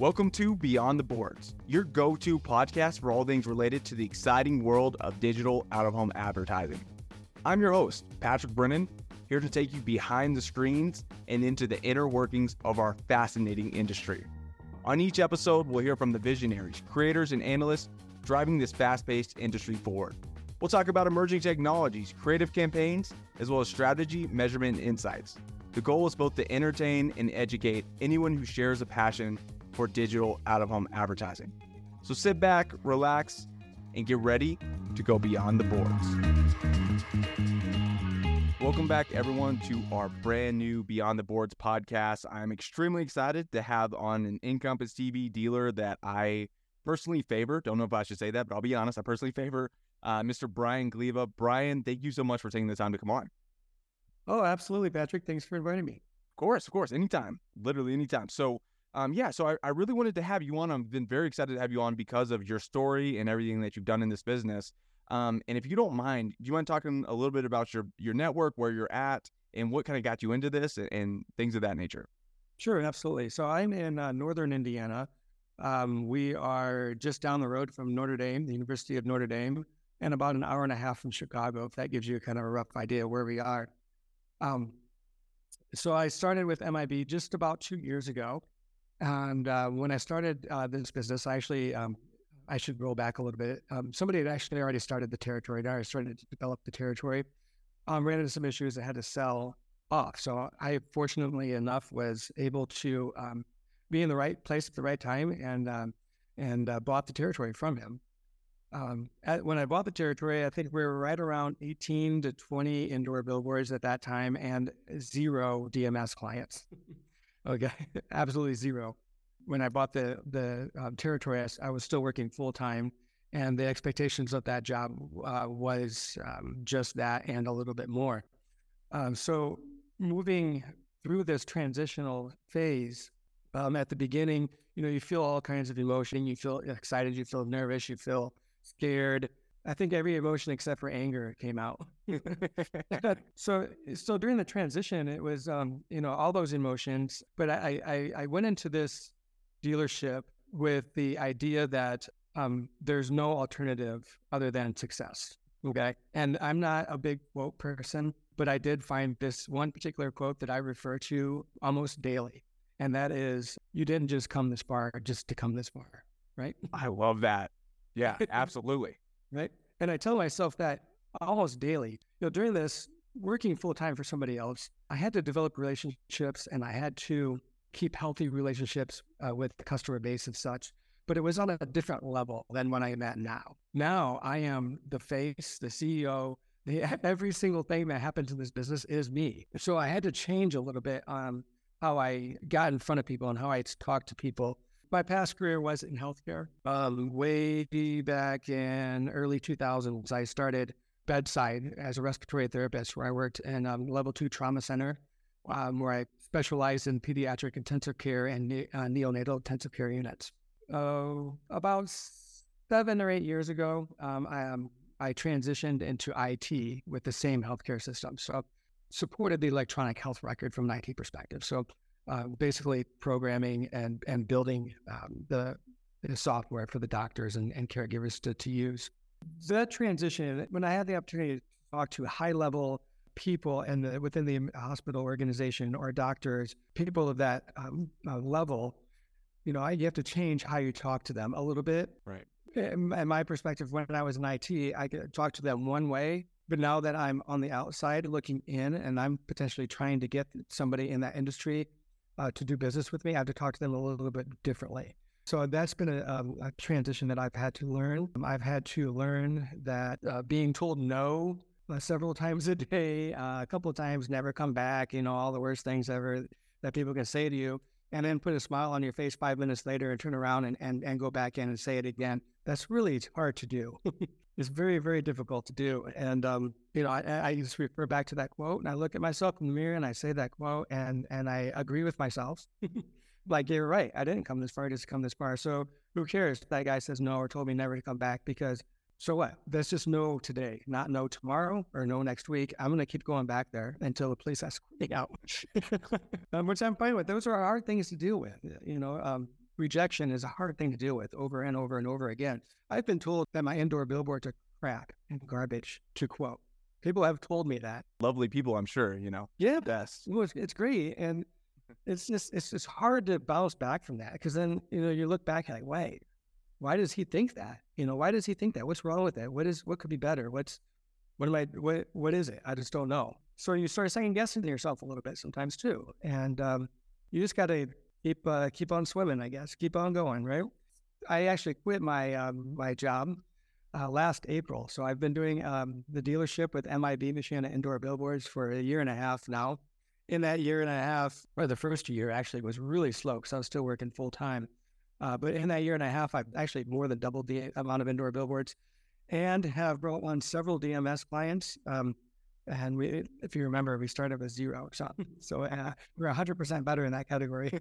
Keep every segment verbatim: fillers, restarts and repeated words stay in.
Welcome to Beyond the Boards, your go-to podcast for all things related to the exciting world of digital out-of-home advertising. I'm your host, Patrick Brennan, here to take you behind the screens and into the inner workings of our fascinating industry. On each episode, we'll hear from the visionaries, creators, and analysts driving this fast-paced industry forward. We'll talk about emerging technologies, creative campaigns, as well as strategy, measurement, and insights. The goal is both to entertain and educate anyone who shares a passion for digital out-of-home advertising. So sit back, relax, and get ready to go beyond the boards. Welcome back, everyone, to our brand new Beyond the Boards podcast. I'm extremely excited to have on an Encompass T V dealer that I personally favor. Don't know if I should say that, but I'll be honest, I personally favor uh, Mister Brian Gleva. Brian, thank you so much for taking the time to come on. Oh, absolutely, Patrick. Thanks for inviting me. Of course, of course. Anytime. Literally anytime. So, um, yeah, so I, I really wanted to have you on. I've been very excited to have you on because of your story and everything that you've done in this business. Um, and if you don't mind, do you mind talking a little bit about your, your network, where you're at, and what kind of got you into this and, and things of that nature? Sure, absolutely. So I'm in uh, northern Indiana. Um, we are just down the road from Notre Dame, the University of Notre Dame, and about an hour and a half from Chicago, if that gives you kind of a rough idea where we are. Um, so I started with M I B just about two years ago. And, uh, when I started, uh, this business, I actually, um, I should roll back a little bit. Um, somebody had actually already started the territory. I started to develop the territory, um, ran into some issues and had to sell off. So I, fortunately enough, was able to, um, be in the right place at the right time and, um, and, uh, bought the territory from him. Um, at, when I bought the territory, I think we were right around eighteen to twenty indoor billboards at that time and zero D M S clients. Okay. Absolutely zero. When I bought the, the um, territory, I, I was still working full time, and the expectations of that job uh, was um, just that and a little bit more. Um, so moving through this transitional phase, um, at the beginning, you know, you feel all kinds of emotion. You feel excited, you feel nervous, you feel scared. I think every emotion except for anger came out. so, so during the transition, it was, um, you know, all those emotions, but I, I, I went into this dealership with the idea that, um, there's no alternative other than success. Okay. And I'm not a big quote person, but I did find this one particular quote that I refer to almost daily. And that is, you didn't just come this far just to come this far. Right. I love that. Yeah, absolutely. Right. And I tell myself that almost daily. You know, during this, working full time for somebody else, I had to develop relationships and I had to keep healthy relationships uh, with the customer base and such. But it was on a different level than when I'm at now. Now I am the face, the C E O. The, every single thing that happens in this business is me. So I had to change a little bit on how I got in front of people and how I talked to people. My past career was in healthcare. Um, way back in early two thousands, I started bedside as a respiratory therapist, where I worked in a level two trauma center, um, where I specialized in pediatric intensive care and ne- uh, neonatal intensive care units. Uh, about seven or eight years ago, um, I, um, I transitioned into I T with the same healthcare system. So I supported the electronic health record from an I T perspective. So Uh, basically programming and, and building um, the, the software for the doctors and, and caregivers to, to use. That transition, when I had the opportunity to talk to high-level people in the, within the hospital organization or doctors, people of that um, uh, level, you know, I, you have to change how you talk to them a little bit. Right. In, in my perspective, when I was in I T, I could talk to them one way. But now that I'm on the outside looking in and I'm potentially trying to get somebody in that industry Uh, to do business with me, I have to talk to them a little bit differently. So that's been a, a transition that I've had to learn. Um, I've had to learn that uh, being told no uh, several times a day, uh, a couple of times, never come back, you know, all the worst things ever that people can say to you, and then put a smile on your face five minutes later and turn around and, and, and go back in and say it again. That's really hard to do. It's very, very difficult to do. And, um, you know, I, I just refer back to that quote, and I look at myself in the mirror and I say that quote, and, and I agree with myself. Like, you're right. I didn't come this far, I just come this far. So who cares if that guy says no or told me never to come back? Because so what? That's just no today, not no tomorrow or no next week. I'm going to keep going back there until the police ask me out, um, which I'm fine with. Those are hard things to deal with, you know, um, rejection is a hard thing to deal with over and over and over again. I've been told that my indoor billboards are crap and garbage, to quote. People have told me that. Lovely people, I'm sure, you know. Yeah, best. Well, it's great. And it's just it's just hard to bounce back from that, because then, you know, you look back and like, wait, why does he think that? You know, why does he think that? What's wrong with that? What is what could be better? What's what am I what what is it? I just don't know. So you start second guessing to yourself a little bit sometimes too. And um, you just gotta Keep uh, keep on swimming, I guess. Keep on going, right? I actually quit my um, my job uh, last April. So I've been doing um, the dealership with M I B, Michiana Indoor Billboards, for a year and a half now. In that year and a half, or the first year actually was really slow because I was still working full time. Uh, but in that year and a half, I've actually more than doubled the amount of indoor billboards and have brought on several D M S clients. Um, And we, if you remember, we started with zero. So, so uh, we're one hundred percent better in that category.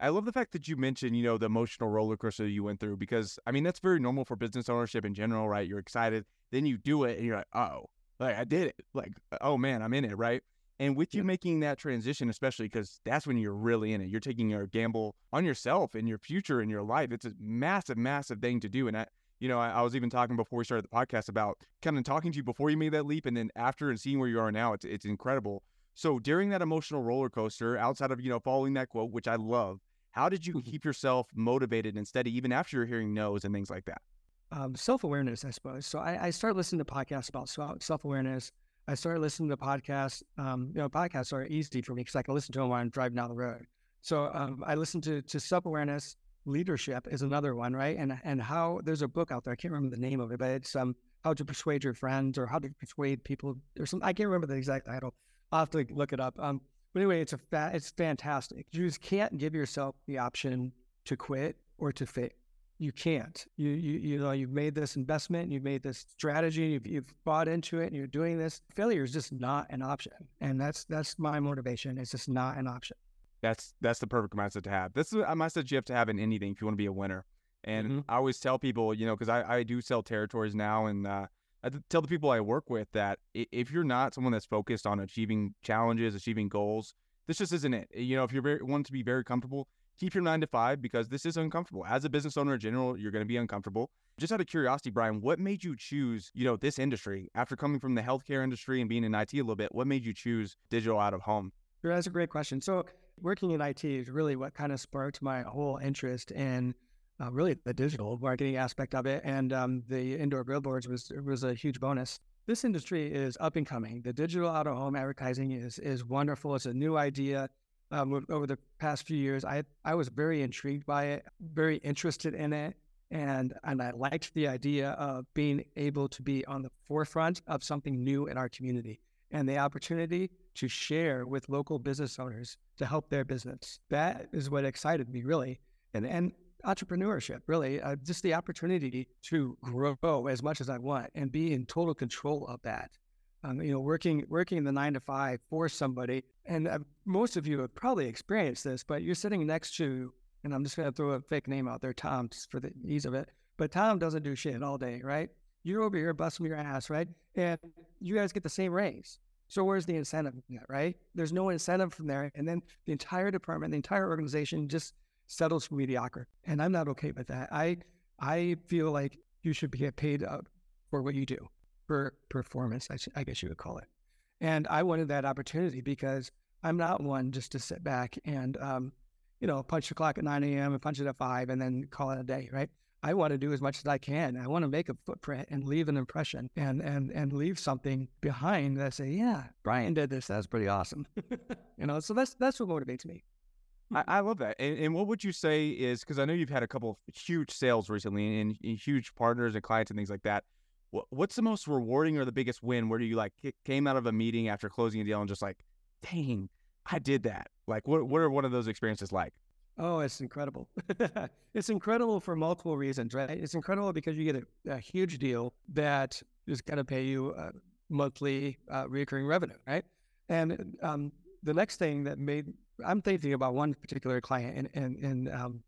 I love the fact that you mentioned, you know, the emotional roller coaster you went through, because, I mean, that's very normal for business ownership in general, right? You're excited. Then you do it and you're like, oh, like I did it. Like, oh, man, I'm in it, right? And with you yeah. making that transition, especially because that's when you're really in it. You're taking a gamble on yourself and your future and your life. It's a massive, massive thing to do. And I, You know, I, I was even talking before we started the podcast about kind of talking to you before you made that leap and then after and seeing where you are now. It's it's incredible. So during that emotional roller coaster, outside of, you know, following that quote, which I love, how did you keep yourself motivated and steady even after you're hearing no's and things like that? Um, self-awareness, I suppose. So I, I started listening to podcasts about self-awareness. I started listening to podcasts. Um, you know, podcasts are easy for me because I can listen to them while I'm driving down the road. So um, I listened to, to self-awareness. Leadership is another one, right? And and how there's a book out there. I can't remember the name of it, but it's um how to persuade your friends or how to persuade people or some. I can't remember the exact title. I'll have to look it up. Um, but anyway, it's a fa- it's fantastic. You just can't give yourself the option to quit or to fail. You can't. You you you know you've made this investment, you've made this strategy, you've you've bought into it, and you're doing this. Failure is just not an option, and that's that's my motivation. It's just not an option. That's that's the perfect mindset to have. That's a mindset you have to have in anything if you want to be a winner. And mm-hmm. I always tell people, you know, because I, I do sell territories now, and uh, I tell the people I work with that if you're not someone that's focused on achieving challenges, achieving goals, this just isn't it. You know, if you want to be very comfortable, keep your nine to five because this is uncomfortable. As a business owner in general, you're going to be uncomfortable. Just out of curiosity, Brian, what made you choose, you know, this industry after coming from the healthcare industry and being in I T a little bit? What made you choose digital out of home? Sure, that's a great question. So. Working in I T is really what kind of sparked my whole interest in uh, really the digital marketing aspect of it. And um, the indoor billboards was was a huge bonus. This industry is up and coming. The digital out-of-home advertising is is wonderful. It's a new idea. Um, over the past few years, I, I was very intrigued by it, very interested in it. And, and I liked the idea of being able to be on the forefront of something new in our community. And the opportunity to share with local business owners to help their business. That is what excited me, really. And and entrepreneurship, really, uh, just the opportunity to grow as much as I want and be in total control of that. Um, you know, working working the nine to five for somebody, and uh, most of you have probably experienced this, but you're sitting next to, and I'm just going to throw a fake name out there, Tom, just for the ease of it, but Tom doesn't do shit all day, right? You're over here busting your ass, right? And you guys get the same raise. So where's the incentive from that, right? There's no incentive from there. And then the entire department, the entire organization just settles for mediocre. And I'm not okay with that. I I feel like you should get paid up for what you do, for performance, I, I guess you would call it. And I wanted that opportunity because I'm not one just to sit back and, um, you know, punch the clock at nine a.m. and punch it at five and then call it a day, right? I want to do as much as I can. I want to make a footprint and leave an impression and and and leave something behind that I say, yeah, Brian did this. That's pretty awesome. You know, so that's that's what motivates me. I, I love that. And, and what would you say is, because I know you've had a couple of huge sales recently and, and huge partners and clients and things like that. What, what's the most rewarding or the biggest win? Where do you like came out of a meeting after closing a deal and just like, dang, I did that. Like, what what are one of those experiences like? Oh, it's incredible. It's incredible for multiple reasons, right? It's incredible because you get a, a huge deal that is going to pay you uh, monthly uh, recurring revenue, right? And um, the next thing that made, I'm thinking about one particular client and, and, and um,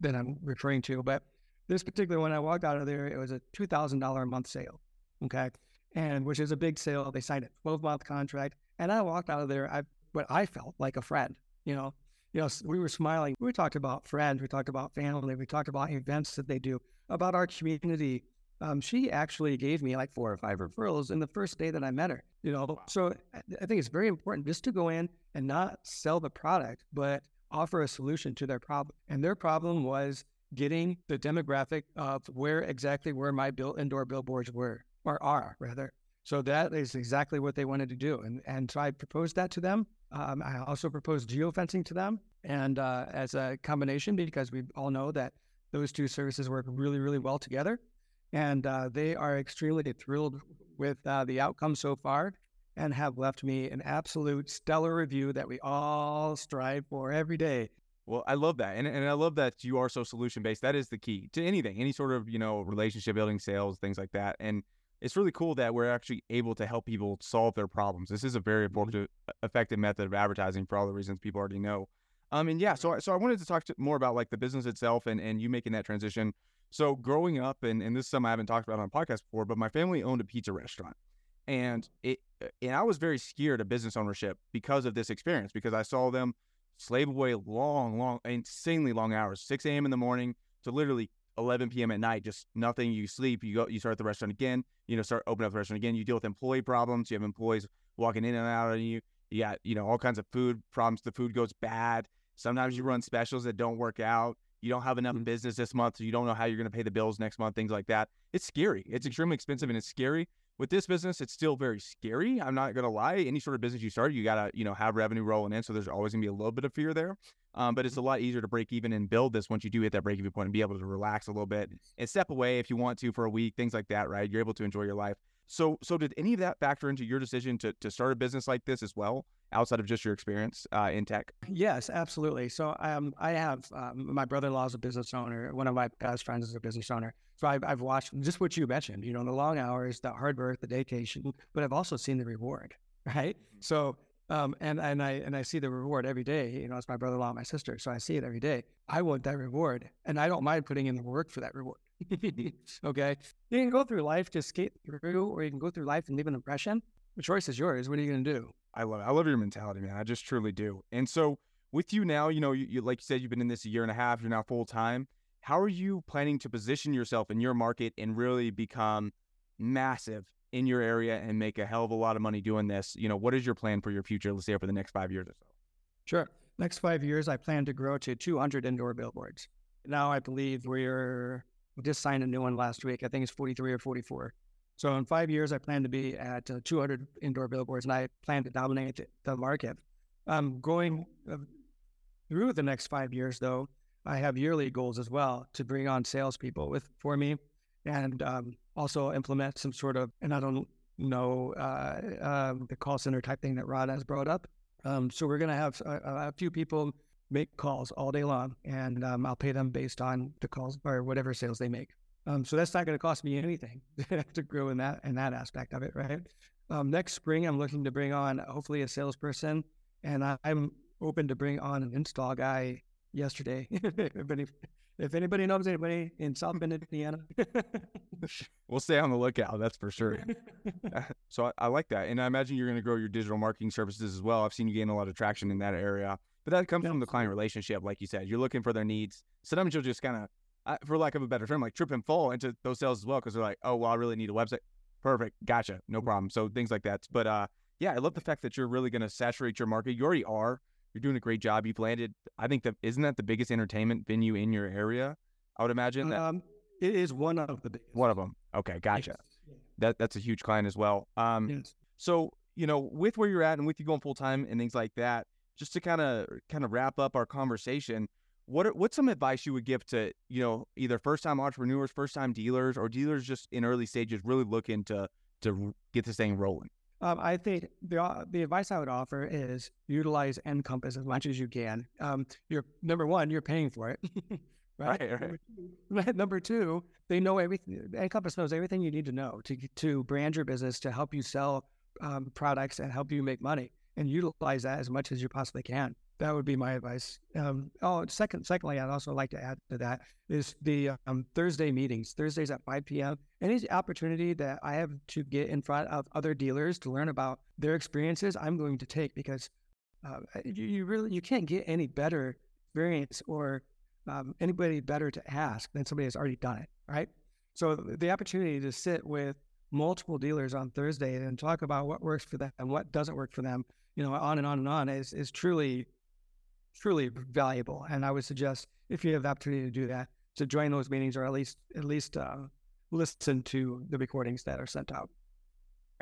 that I'm referring to, but this particular one, I walked out of there, it was a two thousand dollars a month sale, okay? And which is a big sale. They signed a twelve-month contract. And I walked out of there, I what I felt like a friend, you know? you know, we were smiling. We talked about friends. We talked about family. We talked about events that they do, about our community. Um, she actually gave me like four or five referrals in the first day that I met her, you know. Wow. So I think it's very important just to go in and not sell the product, but offer a solution to their problem. And their problem was getting the demographic of where exactly where my built indoor billboards were, or are rather. So that is exactly what they wanted to do. And, and so I proposed that to them. Um, I also proposed geofencing to them, and uh, as a combination, because we all know that those two services work really, really well together. And uh, they are extremely thrilled with uh, the outcome so far, and have left me an absolute stellar review that we all strive for every day. Well, I love that. And and I love that you are so solution-based. That is the key to anything, any sort of, you know, relationship building, sales, things like that. And it's really cool that we're actually able to help people solve their problems. This is a very effective, effective method of advertising for all the reasons people already know. Um, and yeah, so, so I wanted to talk to more about like the business itself and, and you making that transition. So growing up, and, and this is something I haven't talked about on a podcast before, but my family owned a pizza restaurant. And it and I was very scared of business ownership because of this experience, because I saw them slave away long, long, insanely long hours, six a.m. in the morning to literally eleven p.m. at night, just nothing. You sleep, you go, you start the restaurant again, you know, start open up the restaurant again. You deal with employee problems. You have employees walking in and out on you. You got, you know, all kinds of food problems. The food goes bad. Sometimes you run specials that don't work out. You don't have enough mm-hmm. business this month, so you don't know how you're going to pay the bills next month, things like that. It's scary. It's extremely expensive, and it's scary. With this business, it's still very scary. I'm not going to lie. Any sort of business you start, you got to, you know, have revenue rolling in, so there's always going to be a little bit of fear there. Um, but it's a lot easier to break even and build this once you do hit that break-even point and be able to relax a little bit and step away if you want to for a week, things like that, right? You're able to enjoy your life. So so did any of that factor into your decision to to start a business like this as well, outside of just your experience uh, in tech? Yes, absolutely. So um, I have, um, my brother-in-law is a business owner. One of my best friends is a business owner. So I've, I've watched just what you mentioned, you know, the long hours, the hard work, the dedication, but I've also seen the reward, right? So, um, and, and I and I see the reward every day. You know, it's my brother-in-law and my sister, so I see it every day. I want that reward, and I don't mind putting in the work for that reward. Okay? You can go through life to skate through, or you can go through life and leave an impression. The choice is yours. What are you going to do? I love it. I love your mentality, man. I just truly do. And so with you now, you know, you, you like you said, you've been in this a year and a half. You're now full time. How are you planning to position yourself in your market and really become massive in your area and make a hell of a lot of money doing this? You know, what is your plan for your future, let's say, for the next five years or so? Sure. Next five years, I plan to grow to two hundred indoor billboards. Now I believe we're we just signed a new one last week. I think it's forty-three or forty-four. So in five years, I plan to be at uh, two hundred indoor billboards, and I plan to dominate the market. Um, going uh, through the next five years, though, I have yearly goals as well to bring on salespeople with for me, and um, also implement some sort of, and I don't know, uh, uh, the call center type thing that Rod has brought up. Um, so we're going to have a, a few people make calls all day long, and um, I'll pay them based on the calls or whatever sales they make. Um, so that's not going to cost me anything to grow in that in that aspect of it, right? Um, next spring, I'm looking to bring on hopefully a salesperson, and I, I'm open to bring on an install guy. Yesterday, if, any, if anybody knows anybody in South Bend, Indiana, we'll stay on the lookout. That's for sure. So I, I like that, and I imagine you're going to grow your digital marketing services as well. I've seen you gain a lot of traction in that area, but that comes yeah. from the client relationship, like you said. You're looking for their needs. Sometimes you'll just kind of I, for lack of a better term, like trip and fall into those sales as well, because they're like, oh, well, I really need a website. Perfect. Gotcha. No problem. So things like that. But uh, yeah, I love the fact that you're really going to saturate your market. You already are. You're doing a great job. You've landed, I think, that isn't that the biggest entertainment venue in your area? I would imagine that. Um, it is one of the biggest. One of them. Okay. Gotcha. Yes. That That's a huge client as well. Um, yes. So, you know, with where you're at and with you going full time and things like that, just to kind of kind of wrap up our conversation, What are, what's some advice you would give to, you know, either first-time entrepreneurs, first-time dealers, or dealers just in early stages really looking to to get this thing rolling? Um, I think the the advice I would offer is utilize Encompass as much as you can. Um, you're number one, you're paying for it, right? Right, right. Number, number two, they know everything. Encompass knows everything you need to know to to brand your business, to help you sell um, products and help you make money, and utilize that as much as you possibly can. That would be my advice. Um, oh, second, secondly, I'd also like to add to that is the um, Thursday meetings, Thursdays at five p.m. Any opportunity that I have to get in front of other dealers to learn about their experiences, I'm going to take, because um, you, you really you can't get any better experience or um, anybody better to ask than somebody that's already done it, right? So the opportunity to sit with multiple dealers on Thursday and talk about what works for them and what doesn't work for them, you know, on and on and on is is truly, truly valuable. And I would suggest, if you have the opportunity to do that, to join those meetings, or at least at least uh, listen to the recordings that are sent out.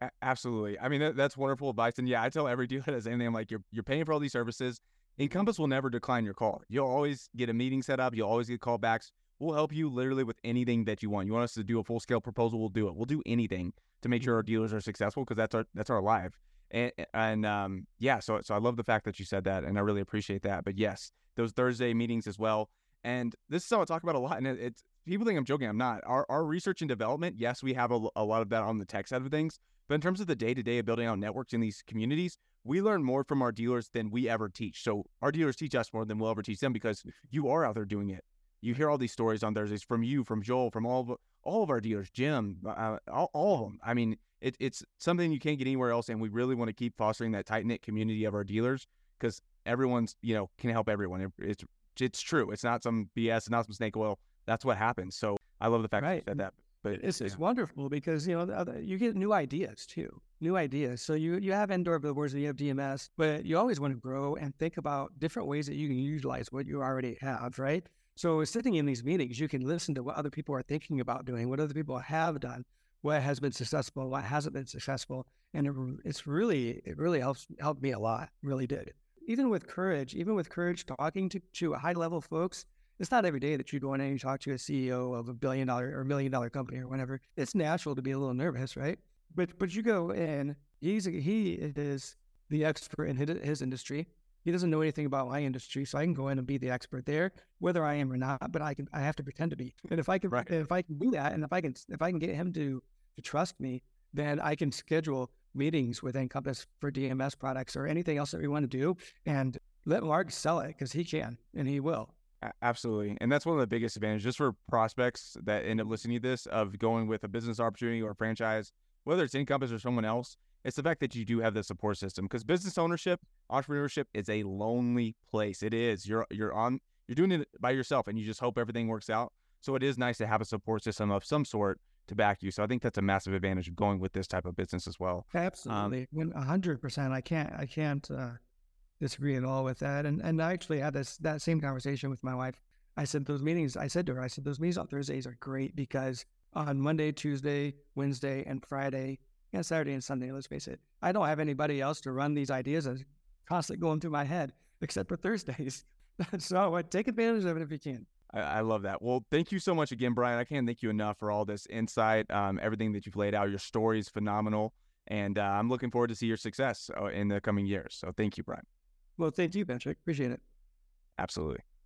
A- absolutely. I mean, that, that's wonderful advice. And yeah, I tell every dealer the same thing. I'm like, you're you're paying for all these services. Encompass will never decline your call. You'll always get a meeting set up. You'll always get callbacks. We'll help you literally with anything that you want. You want us to do a full-scale proposal? We'll do it. We'll do anything to make sure our dealers are successful, because that's our that's our life. And and um, yeah, so so I love the fact that you said that, and I really appreciate that. But yes, those Thursday meetings as well. And this is how I talk about a lot. And it, it's people think I'm joking. I'm not. Our our research and development, yes, we have a, a lot of that on the tech side of things. But in terms of the day-to-day of building out networks in these communities, we learn more from our dealers than we ever teach. So our dealers teach us more than we'll ever teach them, because you are out there doing it. You hear all these stories on Thursdays from you, from Joel, from all of, all of our dealers, Jim, uh, all, all of them. I mean, it, it's something you can't get anywhere else, and we really want to keep fostering that tight-knit community of our dealers, because everyone's, you know, can help everyone. It, it's it's true. It's not some B S. It's not some snake oil. That's what happens. So I love the fact right. that you said that. But it's, yeah. it's wonderful, because, you know, you get new ideas, too, new ideas. So you, you have indoor billboards and you have D M S, but you always want to grow and think about different ways that you can utilize what you already have, right? So sitting in these meetings, you can listen to what other people are thinking about doing, what other people have done, what has been successful, what hasn't been successful. And it, it's really, it really helps, helped me a lot, really did. Even with Courage, even with Courage, talking to, to high-level folks, it's not every day that you go in and you talk to a C E O of a billion-dollar or million-dollar company or whatever. It's natural to be a little nervous, right? But but you go in, he's, he is the expert in his industry. He doesn't know anything about my industry, so I can go in and be the expert there, whether I am or not. But I can, I have to pretend to be. And if I can, right. if I can do that, and if I can, if I can get him to, to trust me, then I can schedule meetings with Encompass for D M S products or anything else that we want to do, and let Mark sell it, because he can and he will. Absolutely, and that's one of the biggest advantages, just for prospects that end up listening to this, of going with a business opportunity or a franchise, whether it's Encompass or someone else. It's the fact that you do have the support system, because business ownership, entrepreneurship is a lonely place. It is. You're you're on you're doing it by yourself, and you just hope everything works out. So it is nice to have a support system of some sort to back you. So I think that's a massive advantage of going with this type of business as well. Absolutely, a hundred percent. I can't I can't uh, disagree at all with that. And and I actually had this that same conversation with my wife. I said those meetings. I said to her, I said those meetings on Thursdays are great, because on Monday, Tuesday, Wednesday, and Friday, and Saturday and Sunday, let's face it, I don't have anybody else to run these ideas that's constantly going through my head, except for Thursdays. So uh, take advantage of it if you can. I, I love that. Well, thank you so much again, Brian. I can't thank you enough for all this insight, um, everything that you've laid out. Your story is phenomenal, and uh, I'm looking forward to see your success uh, in the coming years. So thank you, Brian. Well, thank you, Patrick. Appreciate it. Absolutely.